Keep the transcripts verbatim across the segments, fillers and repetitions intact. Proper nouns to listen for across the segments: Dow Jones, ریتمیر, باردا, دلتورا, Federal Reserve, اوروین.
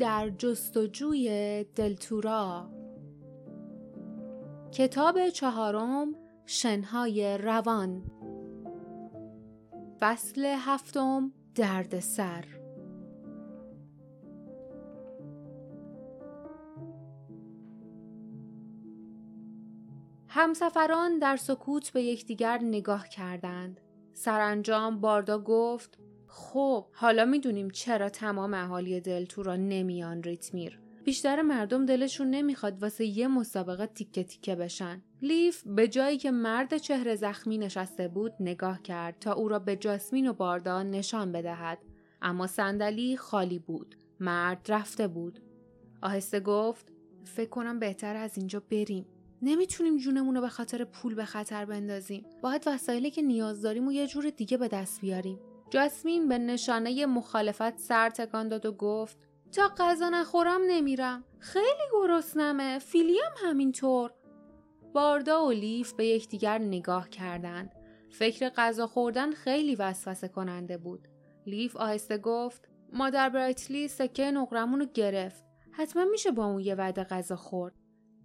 در جستجوی دلتورا. کتاب چهارم، شنهای روان. فصل هفتم، دردسر. همسفران در سکوت به یکدیگر نگاه کردند. سرانجام باردا گفت: خب حالا میدونیم چرا تمام اهالی دلتورا نمیان ریتمیر. بیشتر مردم دلشون نمیخواد واسه یه مسابقه تیکه تیکه بشن. لیف به جایی که مرد چهره زخمی نشسته بود نگاه کرد تا او را به جاسمین و باردا نشان بدهد، اما صندلی خالی بود. مرد رفته بود. آهسته گفت: فکر کنم بهتر از اینجا بریم. نمیتونیم جونمون رو به خاطر پول به خطر بندازیم. باید وسایلی که نیاز داریم و یه جور دیگه به دست بیاریم. جاسمین به نشانه مخالفت سر تکان داد و گفت: تا غذا نخورم نمیرم. خیلی گرسنمه. فیلیم همینطور. باردا و لیف به یکدیگر نگاه کردند. فکر غذا خوردن خیلی وسوسه کننده بود. لیف آهسته گفت: مادر برایتلی سکه نقرمون رو گرفت. حتما میشه با اون یه وعده غذا خورد.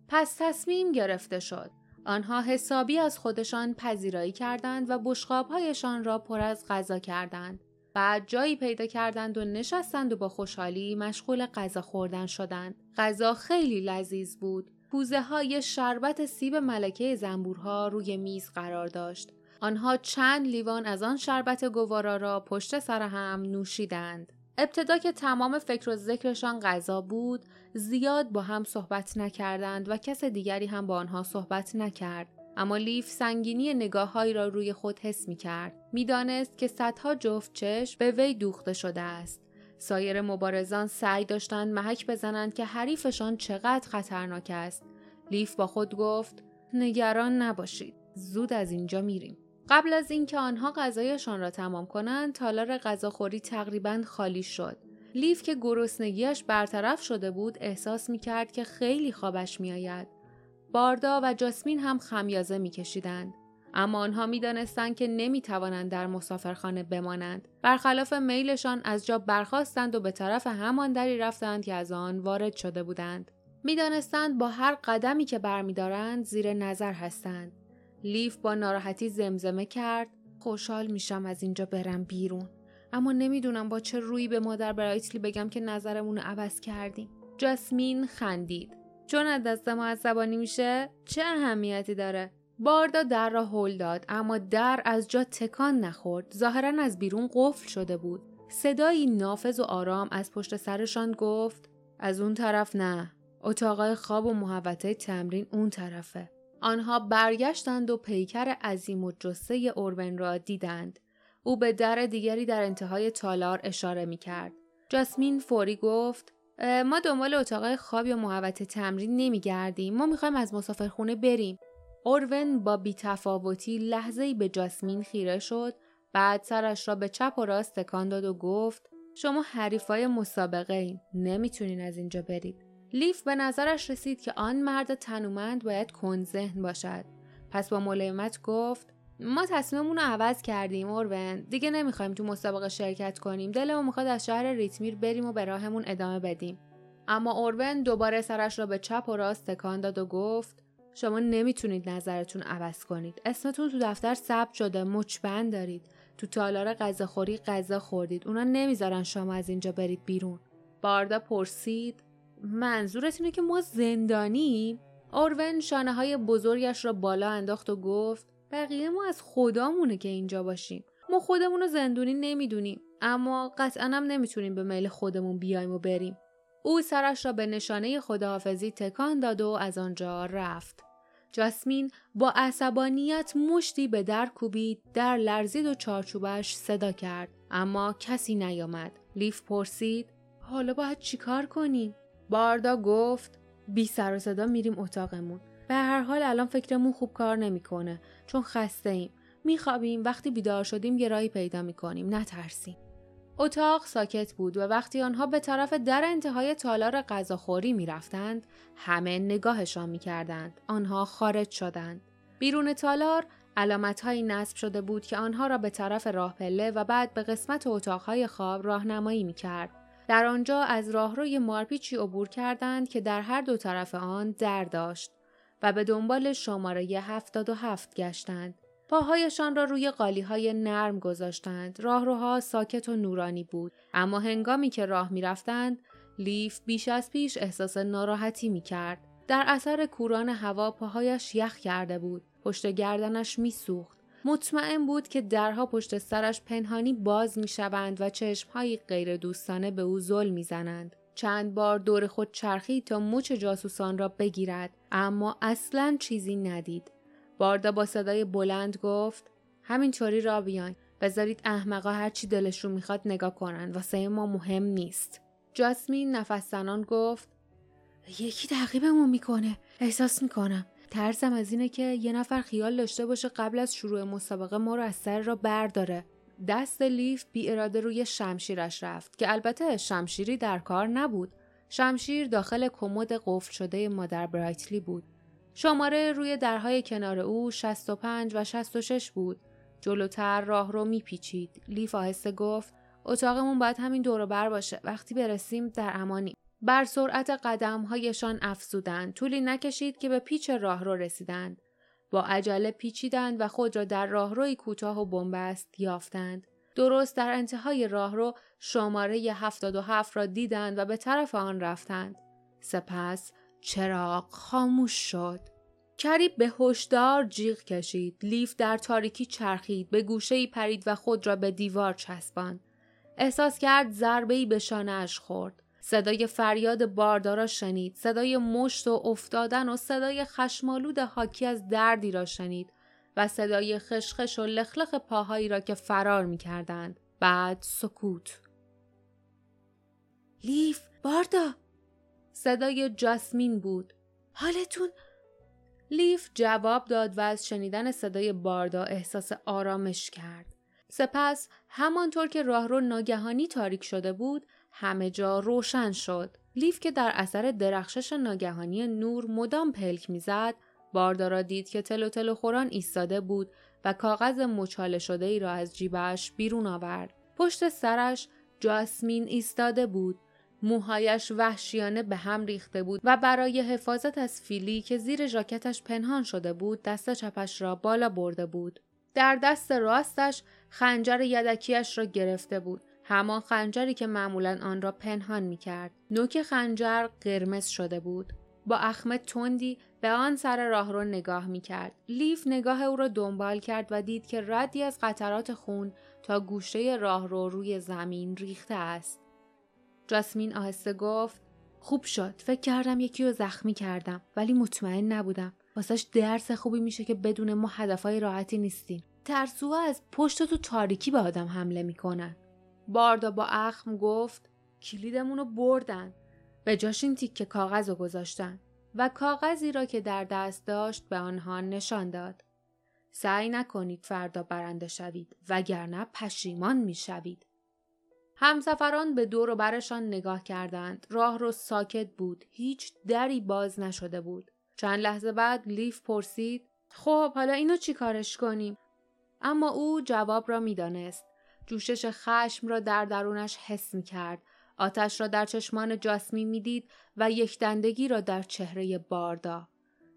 پس تصمیم گرفته شد. آنها حسابی از خودشان پذیرایی کردند و بشقاب‌هایشان را پر از غذا کردند. بعد جایی پیدا کردند و نشستند و با خوشحالی مشغول غذا خوردن شدند. غذا خیلی لذیذ بود. کوزه های شربت سیب ملکه زنبورها روی میز قرار داشت. آنها چند لیوان از آن شربت گوارا را پشت سر هم نوشیدند. ابتدا که تمام فکر و ذکرشان غذا بود، زیاد با هم صحبت نکردند و کس دیگری هم با آنها صحبت نکرد. اما لیف سنگینی نگاه‌هایی را روی خود حس می‌کرد. می‌دانست که صدها جفت چشم به وی دوخته شده است. سایر مبارزان سعی داشتند محک بزنند که حریفشان چقدر خطرناک است. لیف با خود گفت: نگران نباشید، زود از اینجا میریم. قبل از اینکه آنها غذایشان را تمام کنند، تالار غذاخوری تقریباً خالی شد. لیف که گرسنگیش برطرف شده بود، احساس می‌کرد که خیلی خوابش می‌آید. باردا و جاسمین هم خمیازه می‌کشیدند، اما آنها می‌دانستند که نمی‌توانند در مسافرخانه بمانند. برخلاف میلشان از جا برخاستند و به طرف همان دری رفتند که از آن وارد شده بودند. می‌دانستند با هر قدمی که برمی‌دارند زیر نظر هستند. لیف با ناراحتی زمزمه کرد: خوشحال میشم از اینجا برم بیرون، اما نمیدونم با چه رویی به مادر برایتلی بگم که نظرمون رو عوض کردیم. جاسمین خندید: چون از دست ما عصبانی میشه چه اهمیتی داره. باردا در را هل داد، اما در از جا تکان نخورد. ظاهرا از بیرون قفل شده بود. صدایی نافذ و آرام از پشت سرشان گفت: از اون طرف نه، اتاقای خواب و محوطه تمرین اون طرفه. آنها برگشتند و پیکر عظیم و جثه اوروین را دیدند. او به در دیگری در انتهای تالار اشاره می کرد. جاسمین فوری گفت: ما دنبال اتاقای خواب یا محوطه تمرین نمی گردیم. ما می خوایم از مسافرخونه بریم. اوروین با بی‌تفاوتی لحظه‌ای به جاسمین خیره شد، بعد سرش را به چپ و راست تکان داد و گفت: شما حریفای مسابقه این. نمی تونین از اینجا برید. لیف به نظرش رسید که آن مرد تنومند باید کندذهن باشد. پس با ملایمت گفت: ما تصمیممون رو عوض کردیم اوروین. دیگه نمیخوایم تو مسابقه شرکت کنیم. دلمون میخواد از شهر ریتمیر بریم و به راهمون ادامه بدیم. اما اوروین دوباره سرش را به چپ و راست تکان داد و گفت: شما نمیتونید نظرتون عوض کنید. اسمتون تو دفتر ثبت شده، مچبند دارید. تو تالار غذاخوری غذا خوردید. اونا نمیذارن شما از اینجا برید بیرون. باردا پرسید: منظورت اینه که ما زندانی؟ اوروین شانه‌های بزرگش را بالا انداخت و گفت: بقیه ما از خدامونه که اینجا باشیم. ما خودمون رو زندونی نمیدونیم، اما قطعاً هم نمیتونیم به میل خودمون بیایم و بریم. او سرش را به نشانه خداحافظی تکان داد و از آنجا رفت. جاسمین با عصبانیت مشتی به در کوبید. در لرزید و چارچوبش صدا کرد، اما کسی نیامد. لیف پرسید: حالا باید چیکار کنیم؟ باردا گفت: بی سر و صدا میریم اتاقمون. به هر حال الان فکرمون خوب کار نمیکنه، چون خسته ایم. میخوابیم، وقتی بیدار شدیم یه راهی پیدا میکنیم. نترسیم. اتاق ساکت بود و وقتی آنها به طرف در انتهای تالار غذاخوری میرفتند، همه نگاهشان میکردند. آنها خارج شدند. بیرون تالار علامتهایی نصب شده بود که آنها را به طرف راه پله و بعد به قسمت اتاقهای خواب راهنمایی میکرد. در آنجا از راهروی مارپیچی عبور کردند که در هر دو طرف آن در داشت و به دنبال شماره هفتاد و هفت گشتند. پاهایشان را روی قالی‌های نرم گذاشتند. راهروها ساکت و نورانی بود، اما هنگامی که راه می‌رفتند، لیف بیش از پیش احساس ناراحتی می‌کرد. در اثر کوران هوا پاهایش یخ کرده بود. پشت گردنش می‌سوخت. مطمئن بود که درها پشت سرش پنهانی باز می‌شوند و چشم‌های غیر دوستانه به او ظلم می‌زنند. چند بار دور خود چرخید تا مچ جاسوسان را بگیرد، اما اصلاً چیزی ندید. باردا با صدای بلند گفت: همینطوری را بیاین، بذارید احمقا هر چی دلشون میخواد نگاه کنن، واسه ما مهم نیست. جاسمین نفس زنان گفت: یکی تعقیبمون میکنه، احساس میکنم. ترسم از اینه که یه نفر خیال داشته باشه قبل از شروع مسابقه ما رو از سر را برداره. دست لیف بی اراده روی شمشیرش رفت که البته شمشیری در کار نبود. شمشیر داخل کمد قفل شده مادر برایتلی بود. شماره روی درهای کنار او شصت و پنج و شصت و شش بود. جلوتر راه رو میپیچید. لیف آهسته گفت: اتاقمون باید همین دور و بر باشه. وقتی برسیم در امانی. بر سرعت قدم‌هایشان افزودند. طولی نکشید که به پیچ راهرو رسیدند. با عجله پیچیدند و خود را در راهروی کوتاه و بنبست یافتند. درست در انتهای راهرو شماره هفتاد و هفت را دیدند و به طرف آن رفتند. سپس چراغ خاموش شد. کریب به هشدار جیغ کشید. لیف در تاریکی چرخید، به گوشه‌ای پرید و خود را به دیوار چسباند. احساس کرد ضربه‌ای به شانه‌اش خورد. صدای فریاد باردا را شنید، صدای مشت و افتادن و صدای خشمالود حاکی از دردی را شنید و صدای خشخش و لخلخ پاهایی را که فرار می‌کردند. بعد سکوت. لیف، باردا، صدای جاسمین بود. حالتون؟ لیف جواب داد و از شنیدن صدای باردا احساس آرامش کرد. سپس همانطور که راهرو ناگهانی تاریک شده بود، همه جا روشن شد. لیف که در اثر درخشش ناگهانی نور مدام پلک می‌زد، باردا را دید که تلو تلو خوران ایستاده بود و کاغذ مچاله شده ای را از جیبش بیرون آورد. پشت سرش جاسمین ایستاده بود. موهایش وحشیانه به هم ریخته بود و برای حفاظت از فیلی که زیر ژاکتش پنهان شده بود، دست چپش را بالا برده بود. در دست راستش خنجر یدکیش را گرفته بود، همان خنجری که معمولاً آن را پنهان می‌کرد. نوک خنجر قرمز شده بود. با اخم تندی به آن سر راهرو نگاه می‌کرد. لیف نگاه او را دنبال کرد و دید که ردی از قطرات خون تا گوشه راهرو روی زمین ریخته است. جاسمین آهسته گفت: خوب شد. فکر کردم یکی رو زخمی کردم، ولی مطمئن نبودم. واسش درس خوبی میشه که بدون ما هدفای راحتی نیستیم. ترسوها از پشت تو تاریکی به آدم حمله میکنن. باردا با اخم گفت: کلیدمون رو بردن. به جاش این تیکه کاغذ رو گذاشتن. و کاغذی را که در دست داشت به آنها نشان داد. سعی نکنید فردا برنده شوید، وگرنه پشیمان میشوید. همسفران به دور و برشان نگاه کردند. راه رو ساکت بود. هیچ دری باز نشده بود. چند لحظه بعد لیف پرسید: خب حالا اینو چی کارش کنیم؟ اما او جواب را میدانست. جوشش خشم را در درونش حس می کرد. آتش را در چشمان جاسمین می دید و یک دندگی را در چهره باردا.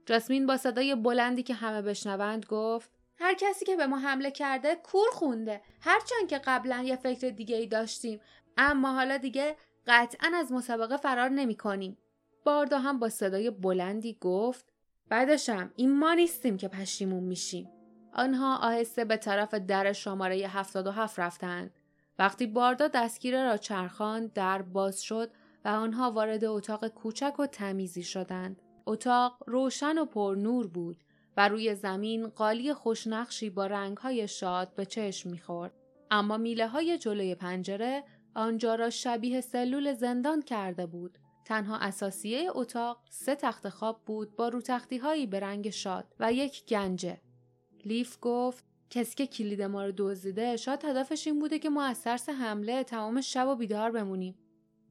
جاسمین با صدای بلندی که همه بشنوند گفت: هر کسی که به ما حمله کرده کور خونده. هرچند که قبلا یه فکر دیگه ای داشتیم، اما حالا دیگه قطعا از مسابقه فرار نمی کنیم. باردا هم با صدای بلندی گفت: بعدشم این ما نیستیم که پشیمون میشیم. آنها آهسته به طرف در شماره هفتاد و هفت رفتند. وقتی باردا دستگیره را چرخاند، در باز شد و آنها وارد اتاق کوچک و تمیزی شدند. اتاق روشن و پر نور بود و روی زمین قالی خوشنقشی با رنگ‌های شاد به چشم می‌خورد، اما میله‌های جلوی پنجره آنجا را شبیه سلول زندان کرده بود. تنها اساسیه اتاق سه تخت خواب بود با روتختی‌هایی به رنگ شاد و یک گنجه. لیف گفت: کسی که کلید ما رو دزدیده شاید هدفش این بوده که ما از ترس حمله تمام شب و بیدار بمونیم.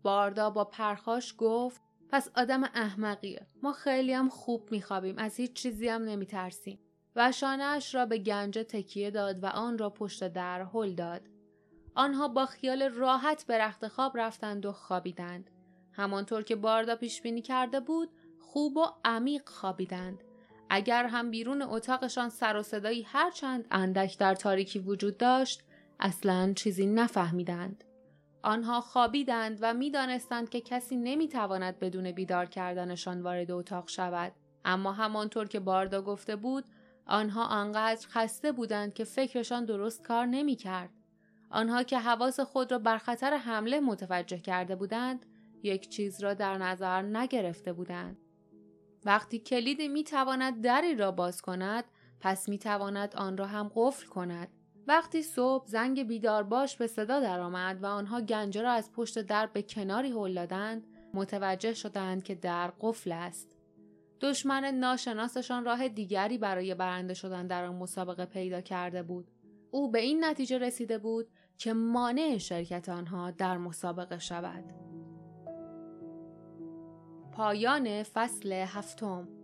باردا با پرخاش گفت: پس آدم احمقیه. ما خیلی هم خوب میخوابیم، از هیچ چیزی هم نمیترسیم. و شانه‌اش را به گنجه تکیه داد و آن را پشت در هل داد. آنها با خیال راحت به رخت خواب رفتند و خوابیدند. همانطور که باردا پیش بینی کرده بود، خوب و عمیق خوابیدند. اگر هم بیرون اتاقشان سر و صدایی هرچند اندک در تاریکی وجود داشت، اصلاً چیزی نفهمیدند. آنها خوابیدند و می‌دانستند که کسی نمی‌تواند بدون بیدار کردنشان وارد اتاق شود. اما همانطور که باردا گفته بود، آنها آنقدر خسته بودند که فکرشان درست کار نمی‌کرد. آنها که حواس خود را بر خطر حمله متوجه کرده بودند، یک چیز را در نظر نگرفته بودند. وقتی کلید می‌تواند دری را باز کند، پس می‌تواند آن را هم قفل کند. وقتی صبح زنگ بیدار باش به صدا درآمد و آنها گنجه را از پشت در به کناری هل دادند، متوجه شدند که در قفل است. دشمن ناشناسشان راه دیگری برای برنده شدن در آن مسابقه پیدا کرده بود. او به این نتیجه رسیده بود که مانع شرکت آنها در مسابقه شود. پایان فصل هفتم.